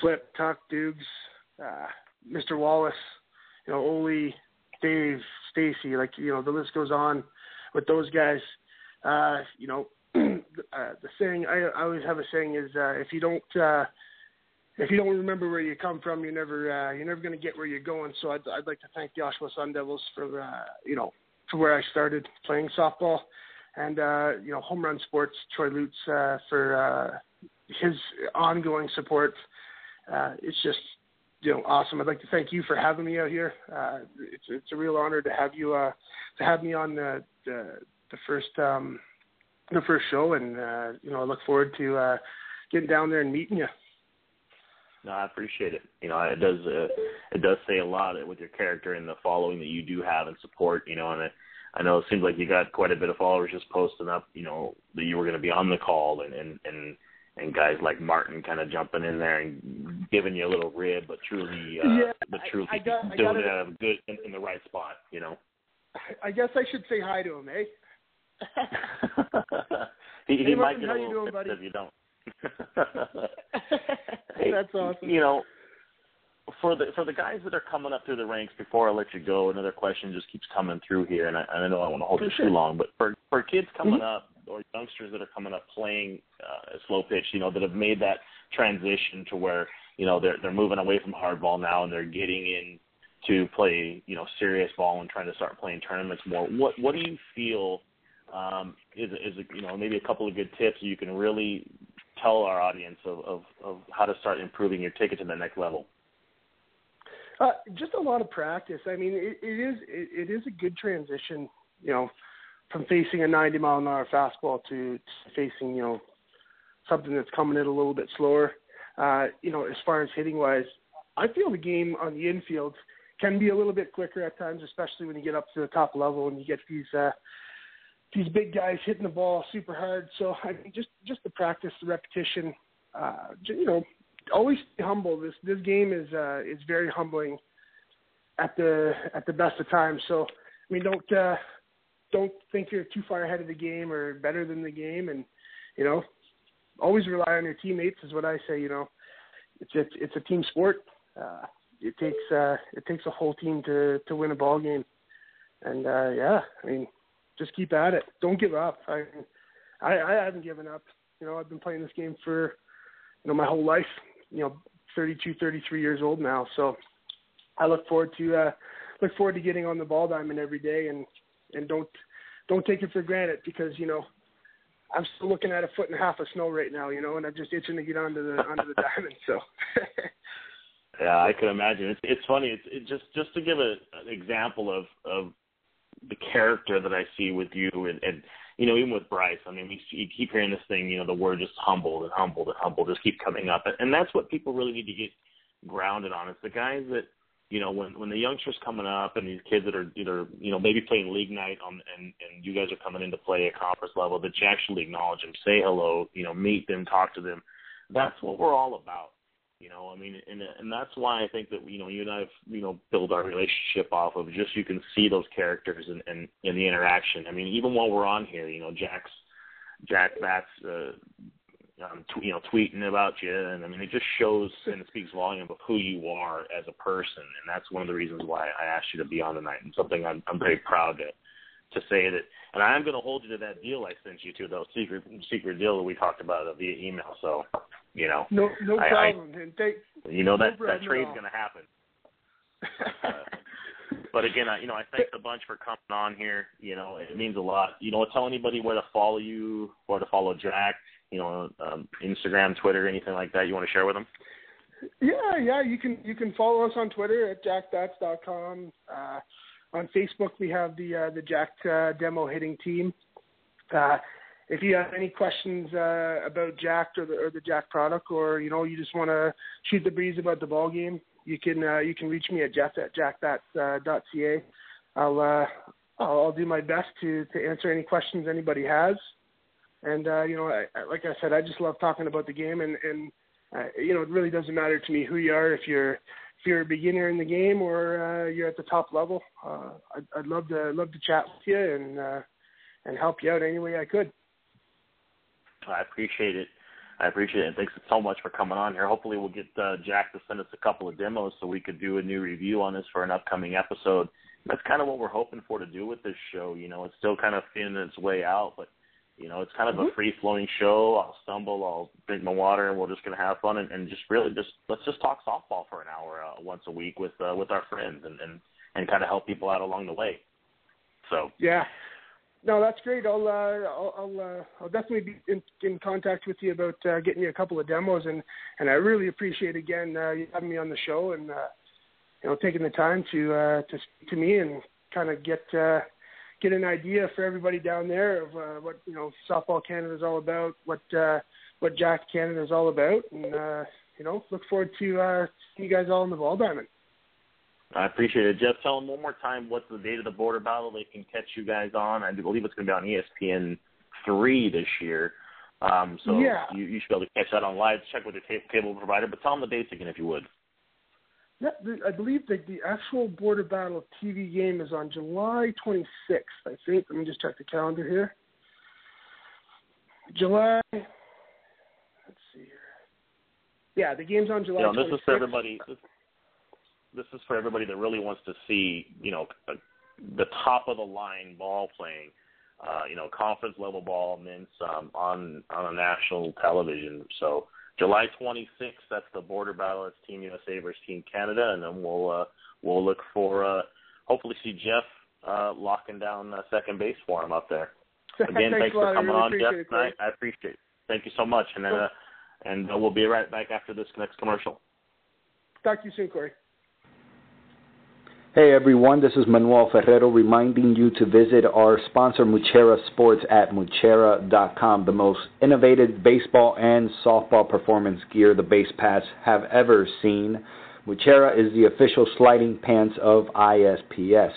Flip, Tuck, Dukes, Mr. Wallace, you know, Oli, Dave, Stacy, like, you know, the list goes on. With those guys, you know, the saying, I always have a saying is, if you don't remember where you come from, you're never going to get where you're going. So I'd like to thank the Oshawa Sun Devils for, you know, for where I started playing softball, and, you know, Home Run Sports, Troy Lutz, for, his ongoing support. It's just, you know, awesome. I'd like to thank you for having me out here. It's a real honor to have you, to have me on the first show, and you know, I look forward to getting down there and meeting you. No, I appreciate it. You know, it does say a lot with your character and the following that you do have and support. You know, and I know it seems like you got quite a bit of followers just posting up, you know, that you were going to be on the call, and guys like Martin kind of jumping in there and giving you a little rib, but truly doing it out of good in the right spot, you know. I guess I should say hi to him, eh? He might get a little pissed if you don't. Hey, that's awesome. You know, for the guys that are coming up through the ranks, before I let you go, another question just keeps coming through here, and I know I don't want to hold you too long, but for kids coming up, or youngsters that are coming up playing slow pitch, you know, that have made that transition to where, you know, they're moving away from hardball now, and they're getting in to play, you know, serious ball and trying to start playing tournaments more. What do you feel is you know, maybe a couple of good tips you can really tell our audience of how to start improving your ticket to the next level? Just a lot of practice. I mean, it is a good transition, you know, from facing a 90-mile-an-hour fastball to facing, you know, something that's coming in a little bit slower. You know, as far as hitting-wise, I feel the game on the infield can be a little bit quicker at times, especially when you get up to the top level and you get these big guys hitting the ball super hard. So I mean, just the practice, the repetition, you know, always stay humble. This game is very humbling at the best of times. So I mean, don't think you're too far ahead of the game or better than the game, and you know, always rely on your teammates is what I say. You know, it's a team sport. It takes a whole team to win a ball game, and yeah, I mean, just keep at it. Don't give up. I haven't given up. You know, I've been playing this game for, you know, my whole life. You know, 32, 33 years old now. So I look forward to getting on the ball diamond every day, and don't take it for granted, because, you know, I'm still looking at a foot and a half of snow right now, you know, and I'm just itching to get onto the diamond. So. Yeah, I could imagine. It's funny. It's just to give an example of the character that I see with you, and you know, even with Bryce. I mean, you keep hearing this thing, you know, the word just humbled and humbled and humbled, just keep coming up, and that's what people really need to get grounded on. It's the guys that, you know, when the youngsters coming up and these kids that are either, you know, maybe playing league night on, and you guys are coming in to play at conference level, that you actually acknowledge them, say hello, you know, meet them, talk to them. That's what we're all about. You know, I mean, and that's why I think that, you know, you and I have, you know, built our relationship off of just, you can see those characters and the interaction. I mean, even while we're on here, you know, Jack, tweeting about you. And I mean, it just shows and it speaks volume of who you are as a person. And that's one of the reasons why I asked you to be on tonight, and something I'm very proud to say that. And I'm going to hold you to that deal I sent you to, though, secret deal that we talked about via email. So, you know, no problem. That trade's going to happen. But again, I thank the bunch for coming on here. You know, it means a lot. You know, tell anybody where to follow you, where to follow Jack. You know, Instagram, Twitter, anything like that you want to share with them. Yeah. You can follow us on Twitter at jackbats.com. On Facebook, we have the Jack Demo Hitting Team. If you have any questions about Jack or the Jack product, or, you know, you just want to shoot the breeze about the ball game, you can reach me at jeff@jackbats.ca. I'll do my best to answer any questions anybody has. And you know, like I said, I just love talking about the game, and you know, it really doesn't matter to me who you are, if you're a beginner in the game or you're at the top level. I'd love to chat with you and help you out any way I could. I appreciate it. Thanks so much for coming on here. Hopefully we'll get Jack to send us a couple of demos so we could do a new review on this for an upcoming episode. That's kind of what we're hoping for to do with this show. You know, it's still kind of thin its way out, but you know, it's kind of a free-flowing show. I'll stumble, I'll drink my water, and we're just going to have fun and just really just let's just talk softball for an hour once a week with our friends and kind of help people out along the way. So yeah, no, that's great. I'll definitely be in contact with you about getting you a couple of demos, and I really appreciate again you having me on the show and you know, taking the time to speak to me and kind of get an idea for everybody down there of what, you know, Softball Canada is all about, what Jack Canada is all about, and you know, look forward to seeing you guys all in the ball diamond. I appreciate it, Jeff. Tell them one more time what's the date of the Border Battle they can catch you guys on. I do believe it's going to be on ESPN3 this year, so yeah. You should be able to catch that on live. Check with your cable provider, but tell them the dates again if you would. Yeah, I believe that the actual Border Battle TV game is on July 26th, I think. Let me just check the calendar here. Yeah, the game's on July 26th. This is for everybody. This is for everybody that really wants to see, you know, the top-of-the-line ball playing, you know, conference-level ball, and then some on a national television, so... July 26th, that's the Border Battle. It's Team USA versus Team Canada, and then we'll look for hopefully see Jeff locking down second base for him up there. Again, thanks for coming on, Jeff. Tonight. I appreciate it. Thank you so much, and then, we'll be right back after this next commercial. Talk to you soon, Corey. Hey everyone, this is Manuel Ferrero reminding you to visit our sponsor Muchera Sports at Muchera.com, the most innovative baseball and softball performance gear the Base Paths have ever seen. Muchera is the official sliding pants of ISPS.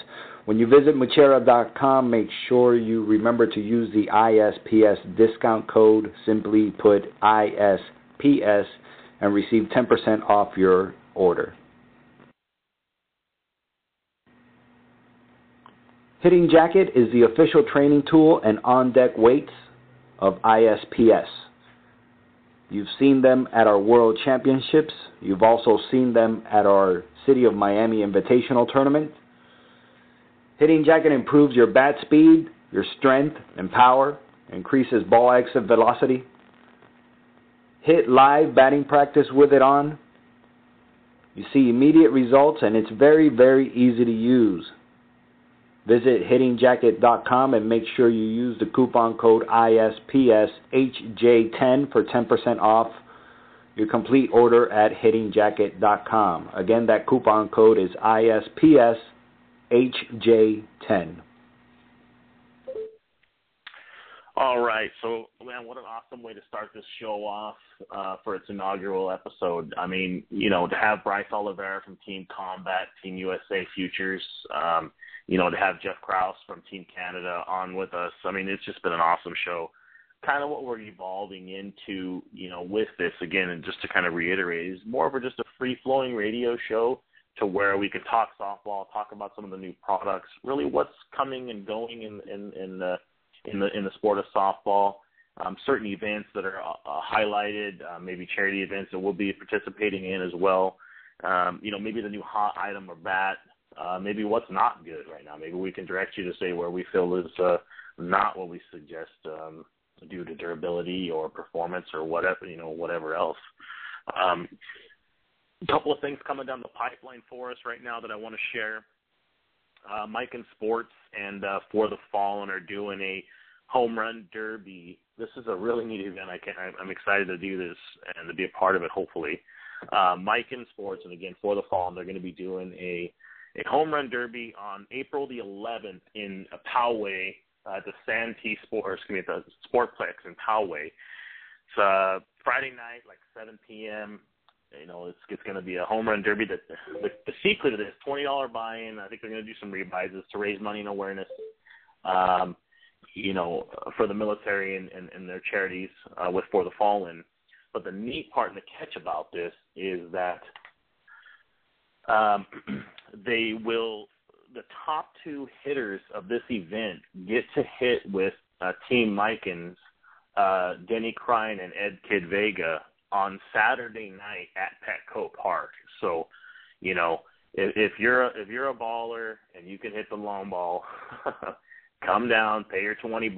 When you visit Muchera.com, make sure you remember to use the ISPS discount code, simply put ISPS, and receive 10% off your order. Hitting Jacket is the official training tool and on-deck weights of ISPS. You've seen them at our World Championships. You've also seen them at our City of Miami Invitational Tournament. Hitting Jacket improves your bat speed, your strength, and power, increases ball exit velocity. Hit live batting practice with it on. You see immediate results, and it's very, very easy to use. Visit hittingjacket.com and make sure you use the coupon code ISPSHJ10 for 10% off your complete order at hittingjacket.com. Again, that coupon code is ISPSHJ10. All right, so, man, what an awesome way to start this show off for its inaugural episode. I mean, you know, to have Bryce Oliveira from Team Combat, Team USA Futures, you know, to have Jeff Krause from Team Canada on with us. I mean, it's just been an awesome show. Kind of what we're evolving into, you know, with this, again, and just to kind of reiterate, is more of just a free-flowing radio show to where we could talk softball, talk about some of the new products, really what's coming and going in the sport of softball, certain events that are highlighted, maybe charity events that we'll be participating in as well. You know, maybe the new hot item or bat, maybe what's not good right now. Maybe we can direct you to say where we feel is not what we suggest due to durability or performance or whatever, you know, whatever else. A couple of things coming down the pipeline for us right now that I want to share. Mike and Sports and For the Fallen are doing a home run derby. This is a really neat event. I'm excited to do this and to be a part of it, hopefully. Mike and Sports, and again, For the Fallen, they're going to be doing a home run derby on April the 11th in Poway, at the the Sportplex in Poway. It's Friday night, like 7 p.m., you know, it's going to be a home run derby. That the secret of this $20 buy-in, I think they're going to do some rebuys, is to raise money and awareness, you know, for the military and their charities with For the Fallen. But the neat part and the catch about this is that the top two hitters of this event get to hit with Team Mikens, Denny Crine and Ed Kid Vega, on Saturday night at Petco Park. So, you know, if you're a baller and you can hit the long ball, come down, pay your $20.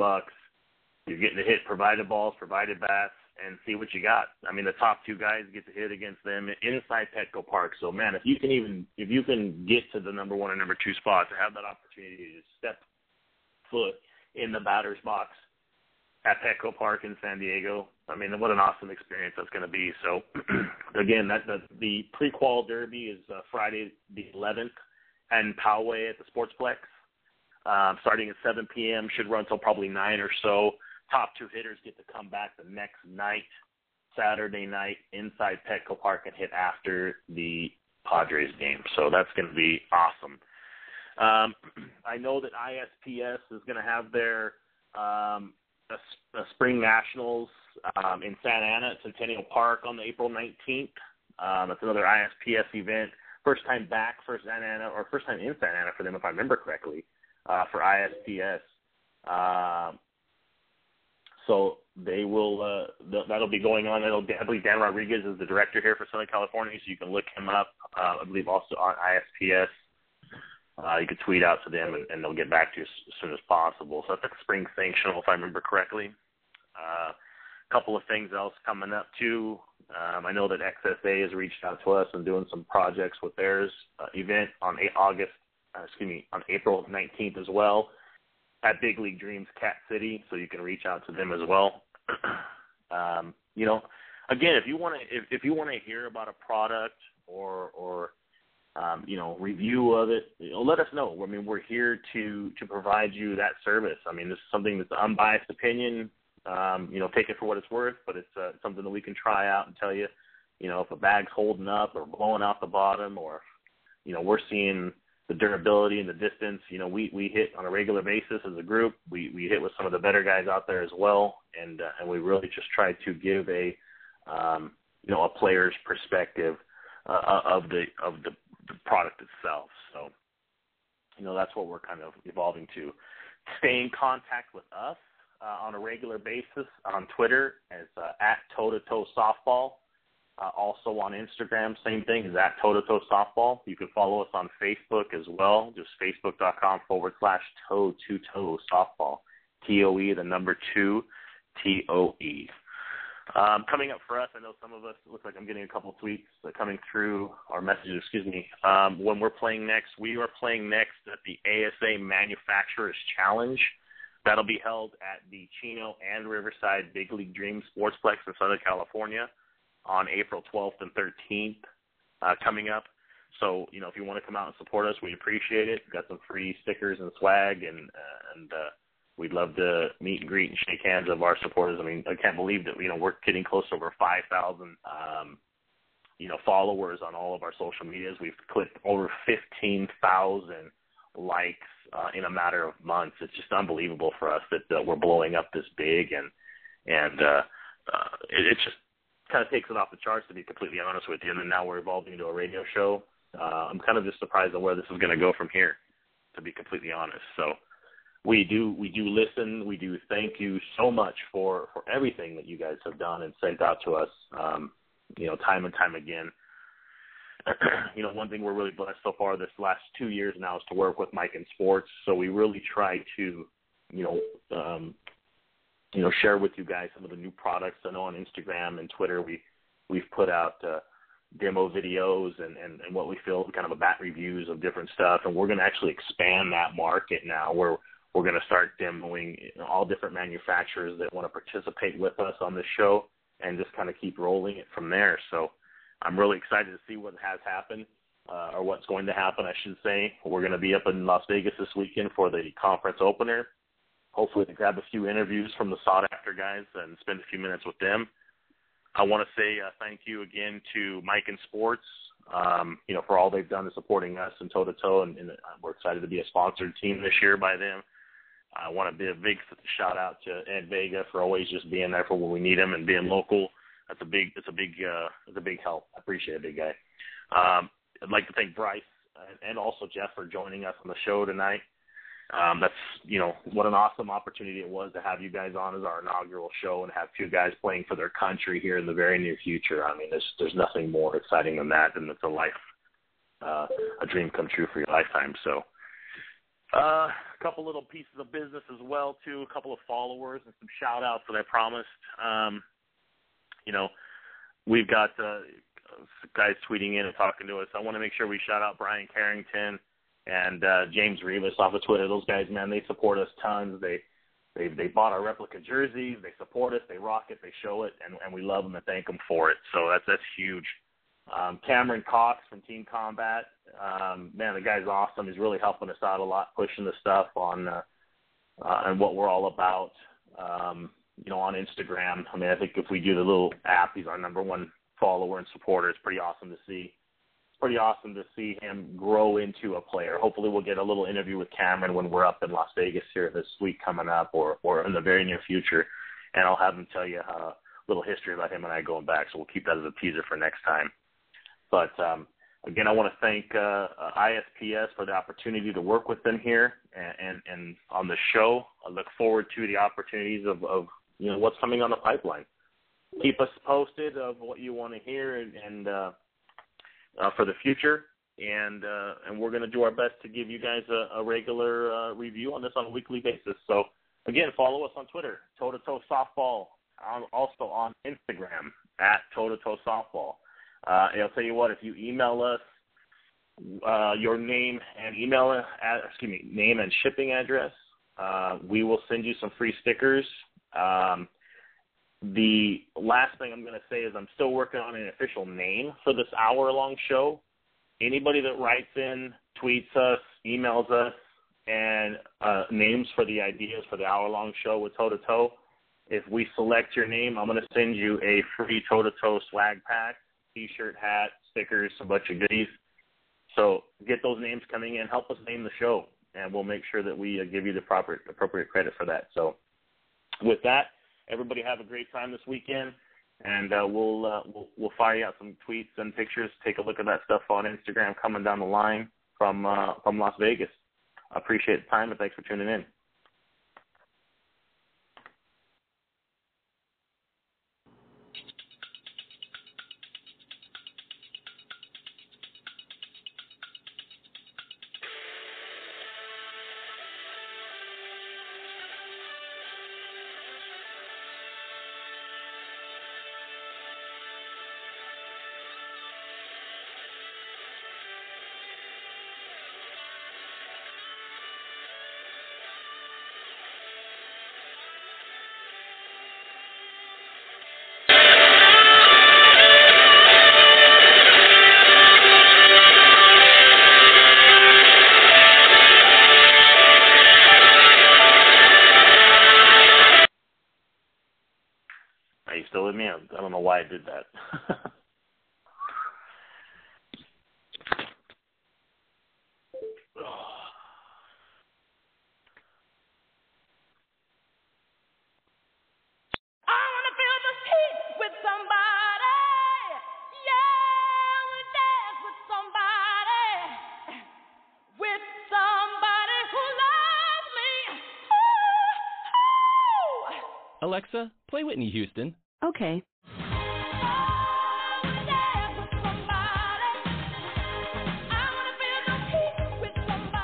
You're getting to hit provided balls, provided bats, and see what you got. I mean, the top two guys get to hit against them inside Petco Park. So, man, if you can get to the number one and number two spot, to have that opportunity to step foot in the batter's box at Petco Park in San Diego, I mean, what an awesome experience that's going to be. So, again, the pre-qual derby is Friday the 11th in Poway at the Sportsplex, starting at 7 p.m., should run until probably 9 or so. Top two hitters get to come back the next night, Saturday night, inside Petco Park and hit after the Padres game. So that's going to be awesome. I know that ISPS is going to have their Spring Nationals in Santa Ana at Centennial Park on the April 19th. That's another ISPS event. First time back for Santa Ana, or first time in Santa Ana for them, if I remember correctly, for ISPS. So they will. That'll be going on. I believe Dan Rodriguez is the director here for Southern California, so you can look him up. I believe also on ISPS. You could tweet out to them, and they'll get back to you as soon as possible. So that's a spring sanctional, if I remember correctly. A couple of things else coming up, too. I know that XSA has reached out to us and doing some projects with theirs event on April 19th as well at Big League Dreams Cat City. So you can reach out to them as well. You know, again, if you want to hear about a product or you know, review of it, you know, let us know. I mean, we're here to provide you that service. I mean, this is something that's an unbiased opinion. You know, take it for what it's worth, but it's something that we can try out and tell you, you know, if a bag's holding up or blowing out the bottom, or, you know, we're seeing the durability and the distance. You know, we hit on a regular basis as a group. We hit with some of the better guys out there as well, and we really just try to give a, you know, a player's perspective of the product itself. So, you know, that's what we're kind of evolving to. Stay in contact with us on a regular basis on Twitter as at toe-to-toe softball. Also on Instagram, same thing, is at toe-to-toe softball. You can follow us on Facebook as well, just facebook.com/toe-to-toe softball, TOE, the number 2, TOE. Coming up for us, I know some of us, it looks like I'm getting a couple tweets coming through our messages, when we're playing next. We are playing next at the ASA Manufacturers Challenge. That'll be held at the Chino and Riverside Big League Dream Sportsplex in Southern California on April 12th and 13th coming up. So, you know, if you want to come out and support us, we appreciate it. We've got some free stickers and swag, and we'd love to meet and greet and shake hands of our supporters. I mean, I can't believe that, you know, we're getting close to over 5,000, you know, followers on all of our social medias. We've clicked over 15,000 likes in a matter of months. It's just unbelievable for us that we're blowing up this big, and it just kind of takes it off the charts, to be completely honest with you. And then now we're evolving into a radio show. I'm kind of just surprised at where this is going to go from here, to be completely honest. So we do listen. We do thank you so much for everything that you guys have done and sent out to us, you know, time and time again. You know, one thing we're really blessed so far this last 2 years now is to work with Mike in Sports. So we really try to, you know, share with you guys some of the new products. I know on Instagram and Twitter we've put out demo videos and what we feel kind of about reviews of different stuff. And we're going to actually expand that market now, where we're going to start demoing all different manufacturers that want to participate with us on this show, and just kind of keep rolling it from there. So I'm really excited to see what has happened, or what's going to happen, I should say. We're going to be up in Las Vegas this weekend for the conference opener. Hopefully to grab a few interviews from the sought-after guys and spend a few minutes with them. I want to say thank you again to Mike in Sports, you know, for all they've done in supporting us and toe-to-toe, and we're excited to be a sponsored team this year by them. I want to give a big shout-out to Ed Vega for always just being there for when we need him and being local. That's a big help. I appreciate it, big guy. I'd like to thank Bryce and also Jeff for joining us on the show tonight. That's, you know, what an awesome opportunity it was to have you guys on as our inaugural show and have two guys playing for their country here in the very near future. I mean, there's nothing more exciting than that, and it's a dream come true for your lifetime. So a couple little pieces of business as well, too, a couple of followers and some shout-outs that I promised. You know, we've got guys tweeting in and talking to us. I want to make sure we shout out Brian Carrington and James Rivas off of Twitter. Those guys, man, they support us tons. They bought our replica jerseys. They support us. They rock it. They show it, and we love them and thank them for it. So that's huge. Cameron Cox from Team Combat, man, the guy's awesome. He's really helping us out a lot, pushing the stuff on and what we're all about. You know, on Instagram. I mean, I think if we do the little app, he's our number one follower and supporter. It's pretty awesome to see. It's pretty awesome to see him grow into a player. Hopefully we'll get a little interview with Cameron when we're up in Las Vegas here this week coming up, or in the very near future, and I'll have him tell you a little history about him and I going back, so we'll keep that as a teaser for next time. But, again, I want to thank ISPS for the opportunity to work with them here and on the show. I look forward to the opportunities of you know, what's coming on the pipeline. Keep us posted of what you want to hear and for the future, and we're going to do our best to give you guys a regular review on this on a weekly basis. So, again, follow us on Twitter, Toe-to-Toe Softball, also on Instagram, at Toe-to-Toe Softball. I'll tell you what, if you email us your name and name and shipping address, we will send you some free stickers. The last thing I'm going to say is I'm still working on an official name for this hour-long show. Anybody that writes in, tweets us, emails us, and names for the ideas for the hour-long show with Toe-to-Toe, if we select your name, I'm going to send you a free Toe-to-Toe swag pack. T-shirt, hat, stickers, a bunch of goodies. So get those names coming in. Help us name the show, and we'll make sure that we give you the proper appropriate credit for that. So with that, everybody have a great time this weekend, and we'll fire out some tweets and pictures. Take a look at that stuff on Instagram coming down the line from Las Vegas. I appreciate the time, and thanks for tuning in. to me, I don't know why I did that. Alexa, play Whitney Houston. Okay.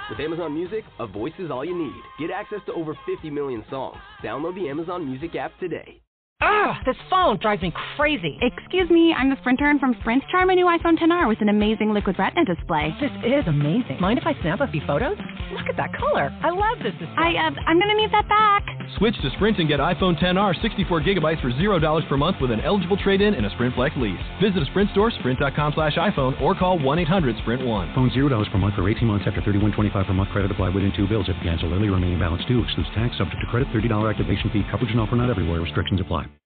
With Amazon Music, a voice is all you need. Get access to over 50 million songs. Download the Amazon Music app today. Ugh, this phone drives me crazy. Excuse me, I'm the Sprint from Sprint. Try my new iPhone XR with an amazing liquid retina display. This is amazing. Mind if I snap a few photos? Look at that color. I love this display. I'm going to need that back. Switch to Sprint and get iPhone XR 64GB for $0 per month with an eligible trade-in and a Sprint Flex lease. Visit a Sprint store, sprint.com/iPhone, or call 1-800-SPRINT-1. Phone $0 per month for 18 months after $31.25 per month credit applied within 2 bills. If cancel early, remaining balance due. Excludes tax, subject to credit, $30 activation fee. Coverage and offer not everywhere. Restrictions apply.